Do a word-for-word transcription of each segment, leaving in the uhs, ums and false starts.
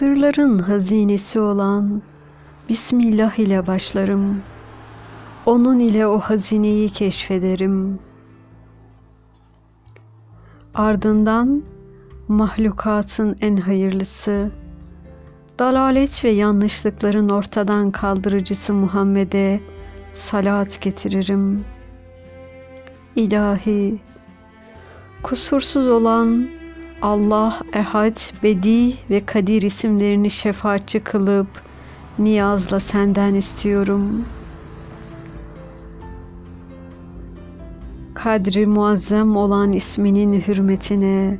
sırların hazinesi olan Bismillah ile başlarım. Onun ile o hazineyi keşfederim. Ardından mahlukatın en hayırlısı, dalalet ve yanlışlıkların ortadan kaldırıcısı Muhammed'e salat getiririm. İlahi, kusursuz olan Allah, Ehad, Bedi ve Kadir isimlerini şefaatçi kılıp niyazla senden istiyorum. Kadri muazzam olan isminin hürmetine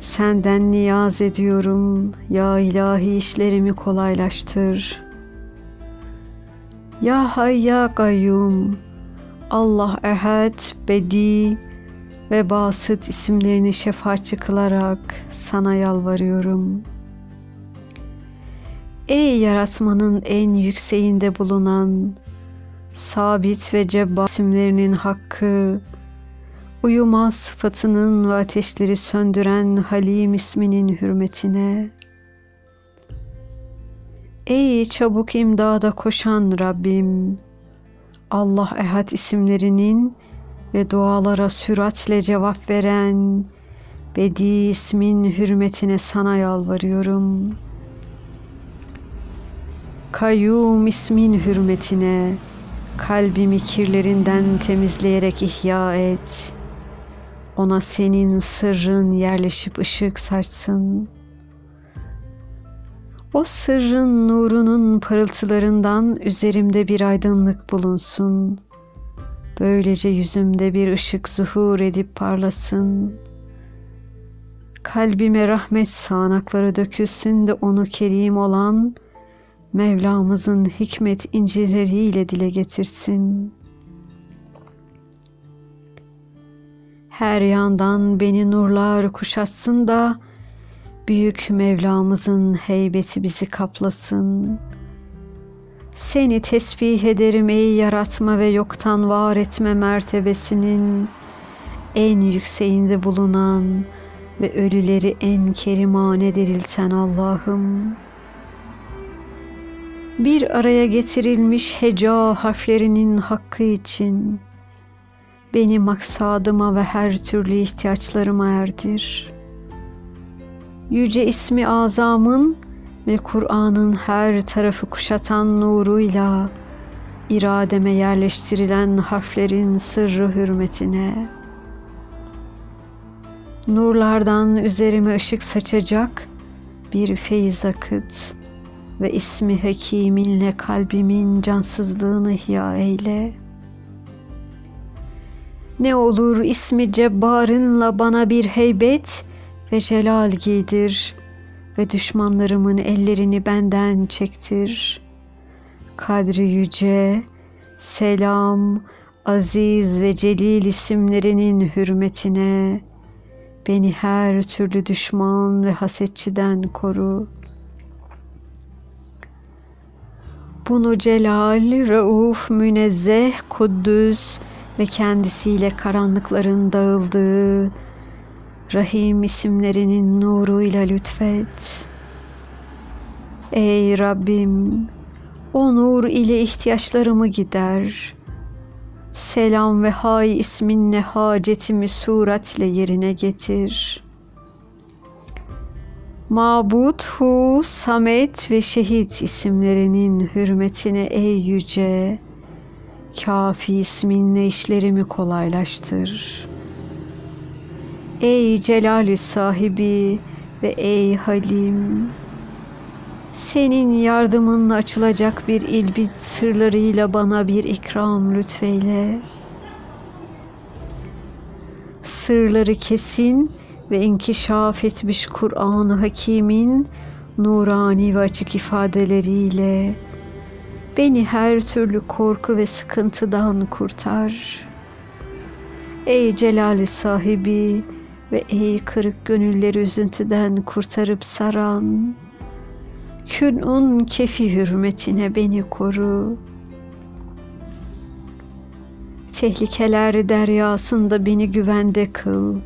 senden niyaz ediyorum. Ya ilahi, işlerimi kolaylaştır. Ya Hay Ya Gayyum, Allah, Ehad, Bedi ve Basit isimlerini şefaatçi kılarak sana yalvarıyorum. Ey yaratmanın en yükseğinde bulunan Sabit ve Cebbar isimlerinin hakkı, uyumaz sıfatının ve ateşleri söndüren Halim isminin hürmetine. Ey çabuk imdada koşan Rabbim, Allah, Ehad isimlerinin ve dualara süratle cevap veren Bedi ismin hürmetine sana yalvarıyorum. Kayyum ismin hürmetine kalbimi kirlerinden temizleyerek ihya et. Ona senin sırrın yerleşip ışık saçsın. O sırrın nurunun parıltılarından üzerimde bir aydınlık bulunsun. Böylece yüzümde bir ışık zuhur edip parlasın. Kalbime rahmet sağanakları dökülsün de onu kerim olan Mevlamızın hikmet incileriyle dile getirsin. Her yandan beni nurlar kuşatsın da büyük Mevlamızın heybeti bizi kaplasın. Seni tesbih ederim ey yaratma ve yoktan var etme mertebesinin en yükseğinde bulunan ve ölüleri en kerimane dirilten Allah'ım. Bir araya getirilmiş heca harflerinin hakkı için beni maksadıma ve her türlü ihtiyaçlarıma erdir. Yüce ismi azamın ve Kur'an'ın her tarafı kuşatan nuruyla irademe yerleştirilen harflerin sırrı hürmetine. Nurlardan üzerime ışık saçacak bir feyiz akıt ve ismi Hakiminle kalbimin cansızlığını ihya eyle. Ne olur ismi Cebbar'ınla bana bir heybet ve celal giydir ve düşmanlarımın ellerini benden çektir. Kadri yüce, selam, aziz ve celil isimlerinin hürmetine beni her türlü düşman ve hasetçiden koru. Bunu celal, rauf, münezzeh, kuddüs ve kendisiyle karanlıkların dağıldığı Rahim isimlerinin nuruyla lütfet. Ey Rabbim, o nur ile ihtiyaçlarımı gider. Selam ve Hay isminle hacetimi suratle yerine getir. Mabud, Hu, Samet ve Şehit isimlerinin hürmetine ey yüce, Kafi isminle işlerimi kolaylaştır. Ey Celal-i sahibi ve ey Halim, senin yardımınla açılacak bir ilbit sırlarıyla bana bir ikram lütfeyle. Sırları kesin ve inkişaf etmiş Kur'an-ı Hakîm'in nurani ve açık ifadeleriyle beni her türlü korku ve sıkıntıdan kurtar. Ey Celal-i sahibi ve ey kırık gönülleri üzüntüden kurtarıp saran Kün'un kefi hürmetine beni koru. Tehlikeler deryasında beni güvende kıl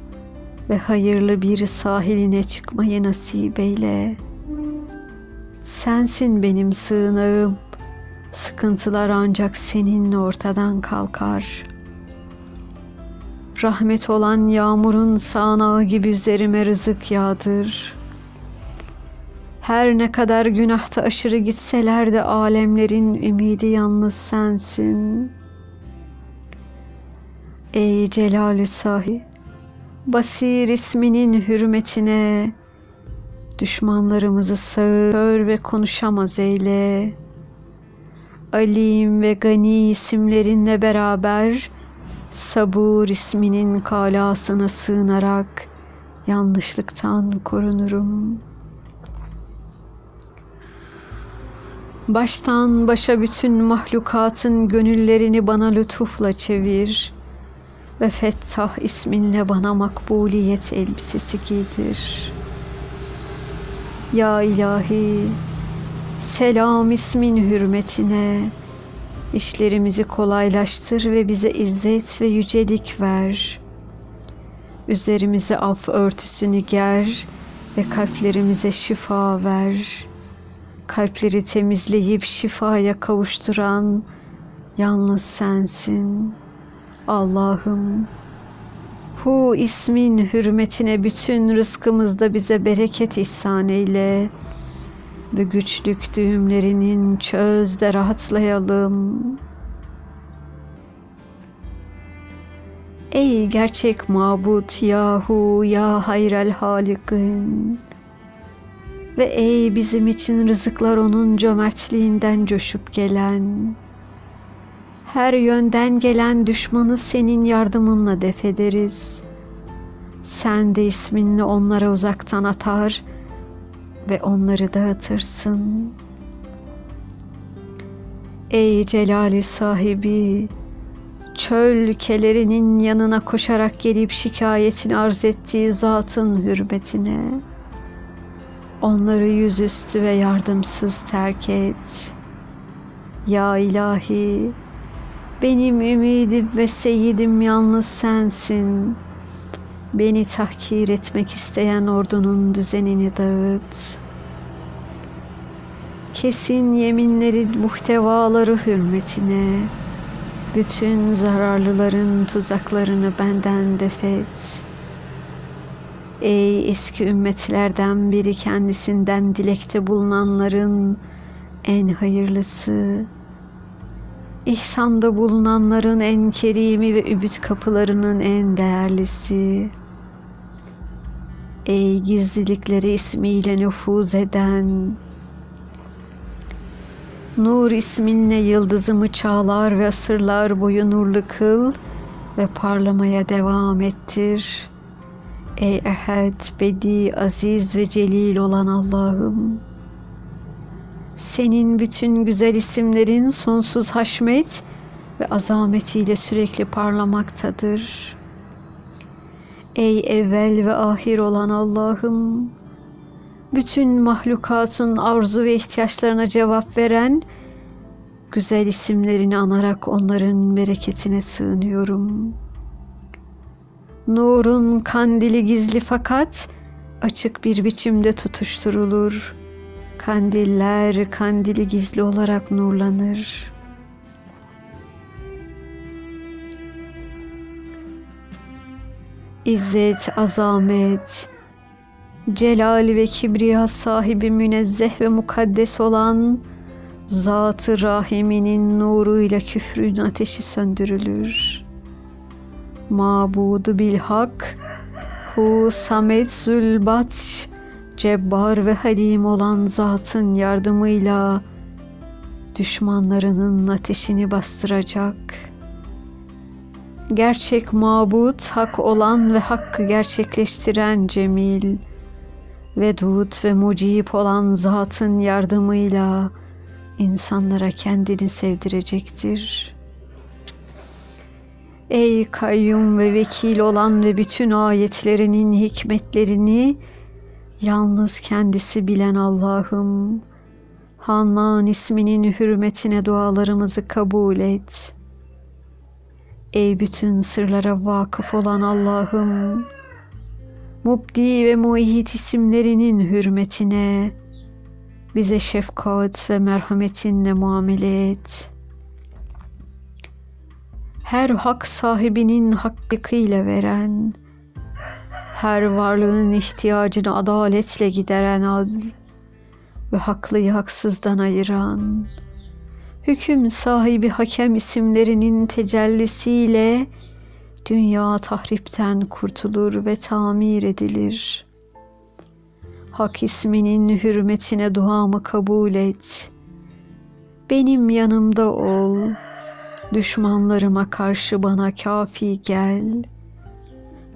ve hayırlı bir sahiline çıkmayı nasip eyle. Sensin benim sığınağım. Sıkıntılar ancak seninle ortadan kalkar. Rahmet olan yağmurun sağanağı gibi üzerime rızık yağdır. Her ne kadar günahta aşırı gitseler de alemlerin ümidi yalnız sensin. Ey Celal-i Sahi, Basir isminin hürmetine düşmanlarımızı sağır, kör ve konuşamaz eyle. Alim ve Gani isimlerinle beraber Sabur isminin kalasına sığınarak yanlışlıktan korunurum. Baştan başa bütün mahlukatın gönüllerini bana lütufla çevir ve Fettah isminle bana makbuliyet elbisesi giydir. Ya ilahi, selam ismin hürmetine işlerimizi kolaylaştır ve bize izzet ve yücelik ver. Üzerimize af örtüsünü ger ve kalplerimize şifa ver. Kalpleri temizleyip şifaya kavuşturan yalnız sensin. Allah'ım, Hu ismin hürmetine bütün rızkımızda bize bereket ihsan eyle ve güçlük düğümlerinin çöz de rahatlayalım. Ey gerçek mabut yahu ya hayrel halikin ve ey bizim için rızıklar onun cömertliğinden coşup gelen, her yönden gelen düşmanı senin yardımınla def ederiz. Sen de isminle onlara uzaktan atar ve onları dağıtırsın. Ey Celali sahibi, çöl ülkelerinin yanına koşarak gelip şikayetini arz ettiği zatın hürmetine onları yüzüstü ve yardımsız terk et. Ya ilahi, benim ümidim ve seyidim yalnız sensin. Beni tahkir etmek isteyen ordunun düzenini dağıt. Kesin yeminlerin muhtevaları hürmetine bütün zararlıların tuzaklarını benden def et. Ey eski ümmetlerden biri kendisinden dilekte bulunanların en hayırlısı, İhsanda bulunanların en kerimi ve übüt kapılarının en değerlisi, ey gizlilikleri ismiyle nüfuz eden, nur isminle yıldızımı çağlar ve asırlar boyu nurlu kıl ve parlamaya devam ettir. Ey Ehad, Bedi, Aziz ve Celil olan Allah'ım, senin bütün güzel isimlerin sonsuz haşmet ve azametiyle sürekli parlamaktadır. Ey evvel ve ahir olan Allah'ım, bütün mahlukatın arzu ve ihtiyaçlarına cevap veren güzel isimlerini anarak onların bereketine sığınıyorum. Nurun kandili gizli fakat açık bir biçimde tutuşturulur. Kandiller kandili gizli olarak nurlanır. İzzet, azamet, celal ve kibriya sahibi münezzeh ve mukaddes olan Zat-ı Rahim'inin nuruyla küfrün ateşi söndürülür. Mabudu bilhak, Hu Samet Zülbatş, Cebbar ve Halim olan zatın yardımıyla düşmanlarının ateşini bastıracak. Gerçek mabut hak olan ve hakkı gerçekleştiren Cemil, Vedud ve Mucib olan zatın yardımıyla insanlara kendini sevdirecektir. Ey kayyum ve vekil olan ve bütün ayetlerinin hikmetlerini yalnız kendisi bilen Allah'ım, Hannan isminin hürmetine dualarımızı kabul et. Ey bütün sırlara vakıf olan Allah'ım, Mubdi ve Muhit isimlerinin hürmetine Bize şefkat ve merhametinle muamele et. Her hak sahibinin hakkıyla veren, her varlığın ihtiyacını adaletle gideren adl ve haklıyı haksızdan ayıran, hüküm sahibi hakem isimlerinin tecellisiyle dünya tahripten kurtulur ve tamir edilir. Hak isminin hürmetine duamı kabul et. Benim yanımda ol. Düşmanlarıma karşı bana kafi gel.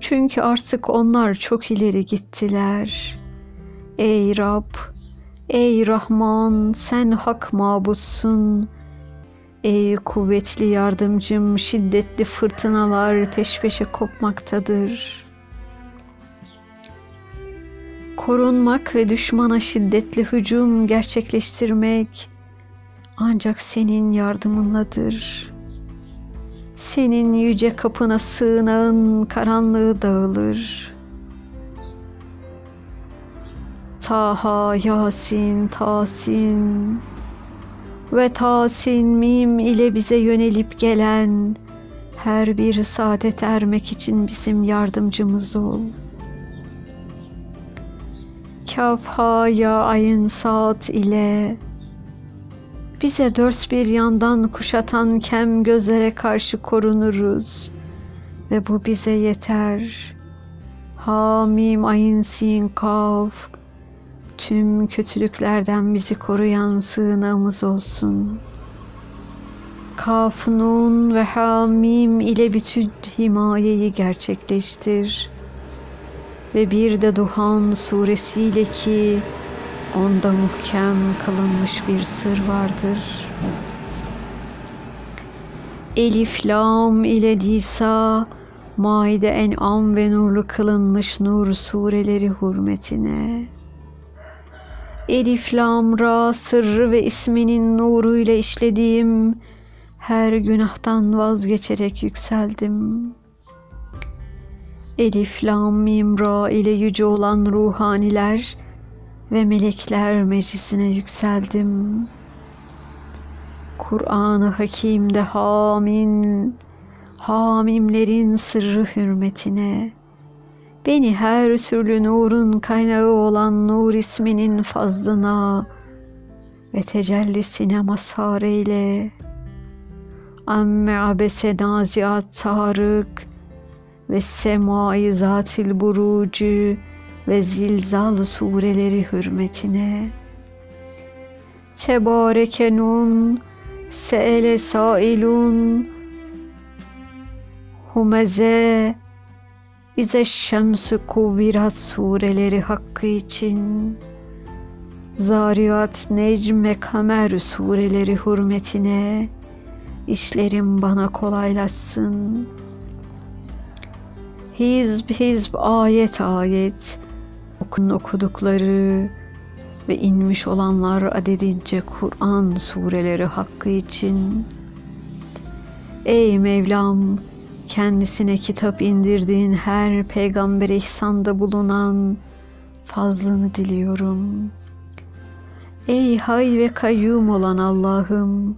Çünkü artık onlar çok ileri gittiler. Ey Rab, ey Rahman, sen hak mabutsun. Ey kuvvetli yardımcım, şiddetli fırtınalar peş peşe kopmaktadır. Korunmak ve düşmana şiddetli hücum gerçekleştirmek ancak senin yardımınladır. Senin yüce kapına sığınağın karanlığı dağılır. Taha, Yasin, Tasin ve Tasin Mim ile bize yönelip gelen her bir saadet ermek için bizim yardımcımız ol. Kaf, Ha, Ya, Ayn, Saat ile bize dört bir yandan kuşatan kem gözlere karşı korunuruz ve bu bize yeter. Ha, Mim, Ayn, Sin, Kaf, tüm kötülüklerden bizi koruyan sığınağımız olsun. Kaf, Nun ve Ha, Mim ile bütün himayeyi gerçekleştir. Ve bir de Duhan suresiyle ki onda muhkem kılınmış bir sır vardır. Elif, Lam ile Nisa, Maide, En'am ve nurlu kılınmış nur sureleri hürmetine. Elif, Lam, Ra sırrı ve isminin nuruyla işlediğim her günahtan vazgeçerek yükseldim. Elif, Lam, Mim, Ra ile yüce olan ruhaniler ve melekler meclisine yükseldim. Kur'an-ı Hakim'de hamin, hamimlerin sırrı hürmetine, beni her türlü nurun kaynağı olan nur isminin fazlına ve tecellisine mazhar eyle. Amme abese naziat tarık ve semai zatil burucu ve zilzal sureleri hürmetine. Tebarekenun, se'ele sailun, humeze, ize şemsü kuvirat sureleri hakkı için. Zariyat, Necm ve Kamer sureleri hürmetine, işlerim bana kolaylaşsın. Hizb hizb, ayet ayet okun okudukları ve inmiş olanlar adedince Kur'an sureleri hakkı için. Ey Mevlam, kendisine kitap indirdiğin her peygambere ihsanda bulunan fazlını diliyorum. Ey Hay ve Kayyum olan Allah'ım,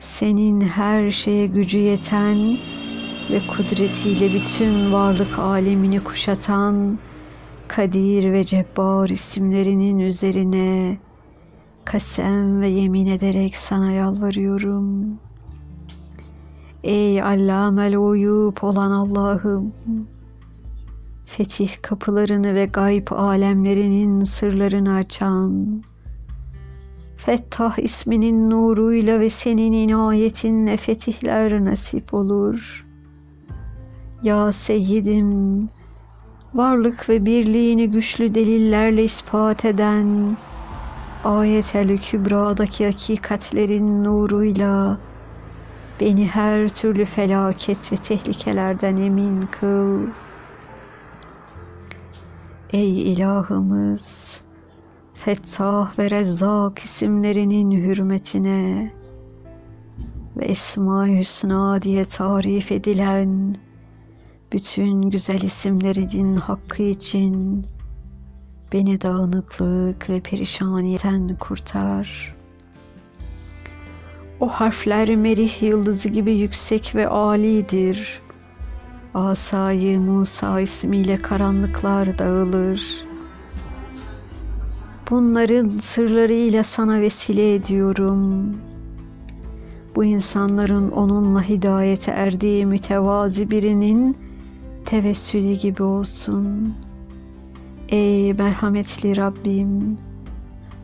senin her şeye gücü yeten ve kudretiyle bütün varlık alemini kuşatan Kadir ve Cebbar isimlerinin üzerine kasem ve yemin ederek sana yalvarıyorum. Ey Allâmel Uyûb olan Allah'ım, fetih kapılarını ve gayb alemlerinin sırlarını açan, Fettah isminin nuruyla ve senin inayetinle fetihler nasip olur. Ya Seyyidim, varlık ve birliğini güçlü delillerle ispat eden Ayet-el Kübra'daki hakikatlerin nuruyla beni her türlü felaket ve tehlikelerden emin kıl. Ey ilahımız, Fettah ve Rezzak isimlerinin hürmetine ve Esma-i Hüsna diye tarif edilen bütün güzel isimlerinin hakkı için Beni dağınıklık ve perişaniyetten kurtar. O harfler merih yıldızı gibi yüksek ve âlidir. Asayı Musa ismiyle karanlıklar dağılır. Bunların sırlarıyla sana vesile ediyorum. Bu insanların onunla hidayete erdiği mütevazi birinin tevessülü gibi olsun. Ey merhametli Rabbim!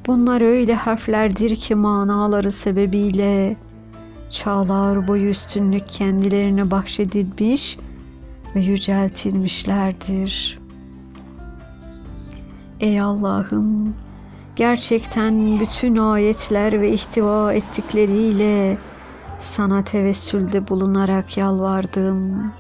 Bunlar öyle harflerdir ki manaları sebebiyle çağlar boyu üstünlük kendilerine bahşedilmiş ve yüceltilmişlerdir. Ey Allah'ım! Gerçekten bütün ayetler ve ihtiva ettikleriyle sana tevessülde bulunarak yalvardım.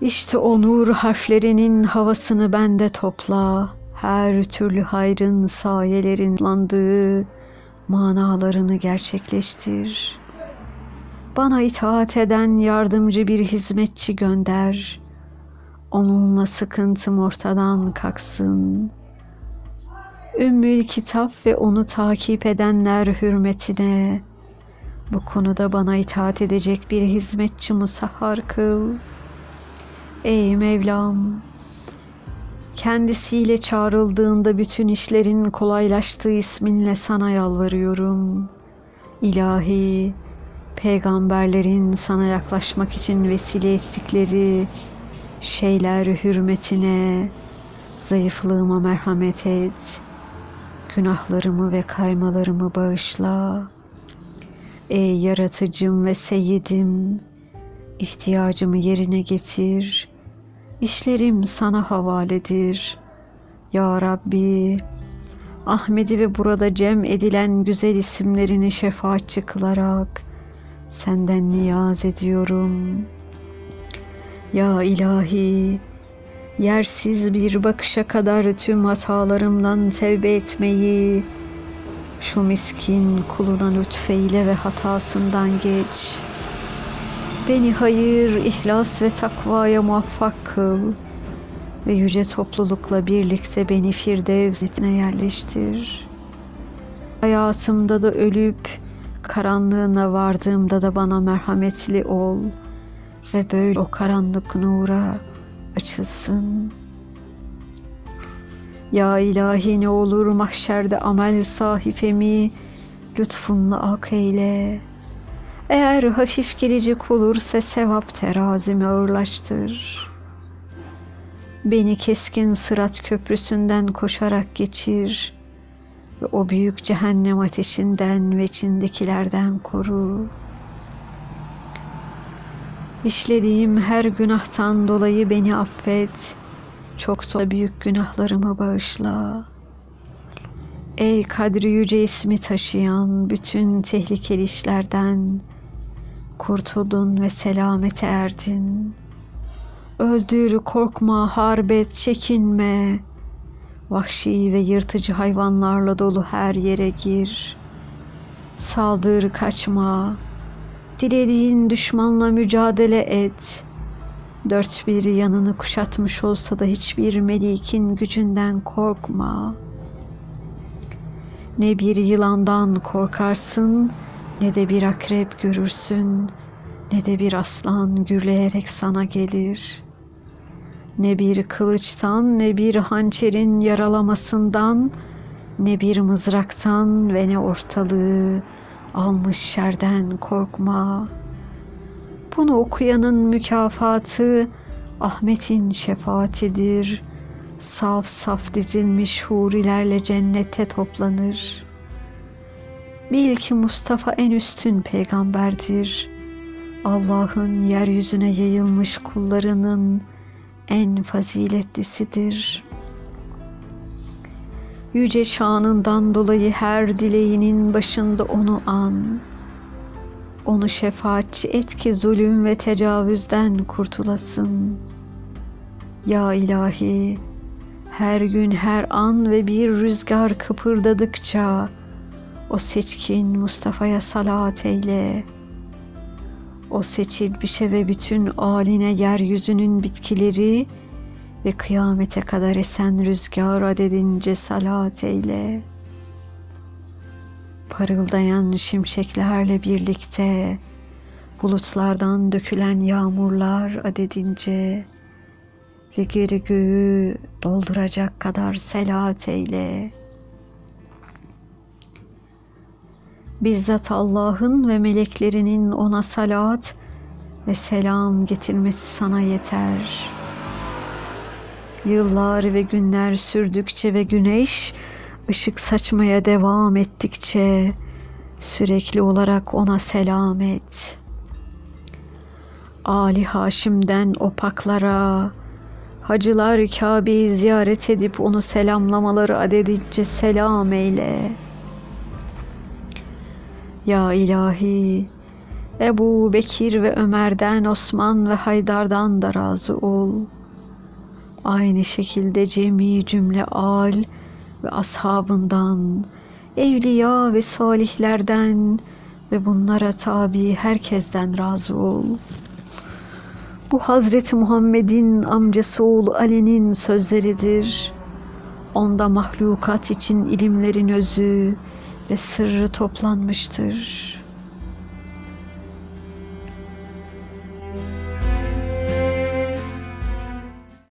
İşte o nur harflerinin havasını bende topla. Her türlü hayrın sayelerin landığı manalarını gerçekleştir. Bana itaat eden yardımcı bir hizmetçi gönder. Onunla sıkıntım ortadan kalksın. Ümmül Kitap ve onu takip edenler hürmetine bu konuda bana itaat edecek bir hizmetçi musahhar kıl. Ey Mevlam! Kendisiyle çağrıldığında bütün işlerin kolaylaştığı isminle sana yalvarıyorum. İlahi, peygamberlerin sana yaklaşmak için vesile ettikleri şeyler hürmetine, zayıflığıma merhamet et. Günahlarımı ve kaymalarımı bağışla. Ey yaratıcım ve seyyidim! İhtiyacımı yerine getir. İşlerim sana havaledir. Ya Rabbi, Ahmet'i ve burada cem edilen güzel isimlerini şefaatçi kılarak senden niyaz ediyorum. Ya ilahi, yersiz bir bakışa kadar tüm hatalarımdan tevbe etmeyi şu miskin kuluna lütfeyle ve hatasından geç. Beni hayır, ihlas ve takvaya muvaffak kıl ve yüce toplulukla birlikte beni Firdevs'ine yerleştir. Hayatımda da ölüp karanlığına vardığımda da bana merhametli ol ve böyle o karanlık nura açılsın. Ya ilahi, ne olur mahşerde amel sahifemi lütfunla ak eyle. Eğer hafif gelecek olursa sevap terazimi ağırlaştır. Beni keskin sırat köprüsünden koşarak geçir ve o büyük cehennem ateşinden ve içindekilerden koru. İşlediğim her günahtan dolayı beni affet, çok da büyük günahlarımı bağışla. Ey Kadri yüce ismi taşıyan bütün tehlikeli işlerden kurtuldun ve selamete erdin. Öldür, korkma, harbet, çekinme. Vahşi ve yırtıcı hayvanlarla dolu her yere gir. Saldır, kaçma. Dilediğin düşmanla mücadele et. Dört bir yanını kuşatmış olsa da hiçbir melikin gücünden korkma. Ne bir yılandan korkarsın, ne de bir akrep görürsün, ne de bir aslan gürleyerek sana gelir. Ne bir kılıçtan, ne bir hançerin yaralamasından, ne bir mızraktan ve ne ortalığı almış şerden korkma. Bunu okuyanın mükafatı Ahmet'in şefaatidir. Saf saf dizilmiş hurilerle cennete toplanır. Bil ki Mustafa en üstün peygamberdir. Allah'ın yeryüzüne yayılmış kullarının en faziletlisidir. Yüce şanından dolayı her dileğinin başında onu an. Onu şefaatçi et ki zulüm ve tecavüzden kurtulasın. Ya ilahi, her gün, her an ve bir rüzgar kıpırdadıkça o seçkin Mustafa'ya salat eyle. O seçilmişe ve bütün âline yeryüzünün bitkileri ve kıyamete kadar esen rüzgar adedince salat eyle. Parıldayan şimşeklerle birlikte, bulutlardan dökülen yağmurlar adedince ve geri göğü dolduracak kadar selat eyle. Bizzat Allah'ın ve meleklerinin ona salat ve selam getirmesi sana yeter. Yıllar ve günler sürdükçe ve güneş ışık saçmaya devam ettikçe sürekli olarak ona selam et. Ali Haşim'den opaklara, hacılar Kabe'yi ziyaret edip onu selamlamaları adedince selam eyle. Ya ilahi, Ebu Bekir ve Ömer'den, Osman ve Haydar'dan da razı ol. Aynı şekilde cemi cümle al ve ashabından, evliya ve salihlerden ve bunlara tabi herkesten razı ol. Bu Hazreti Muhammed'in amcası oğlu Ali'nin sözleridir. Onda mahlukat için ilimlerin özü ve sırrı toplanmıştır.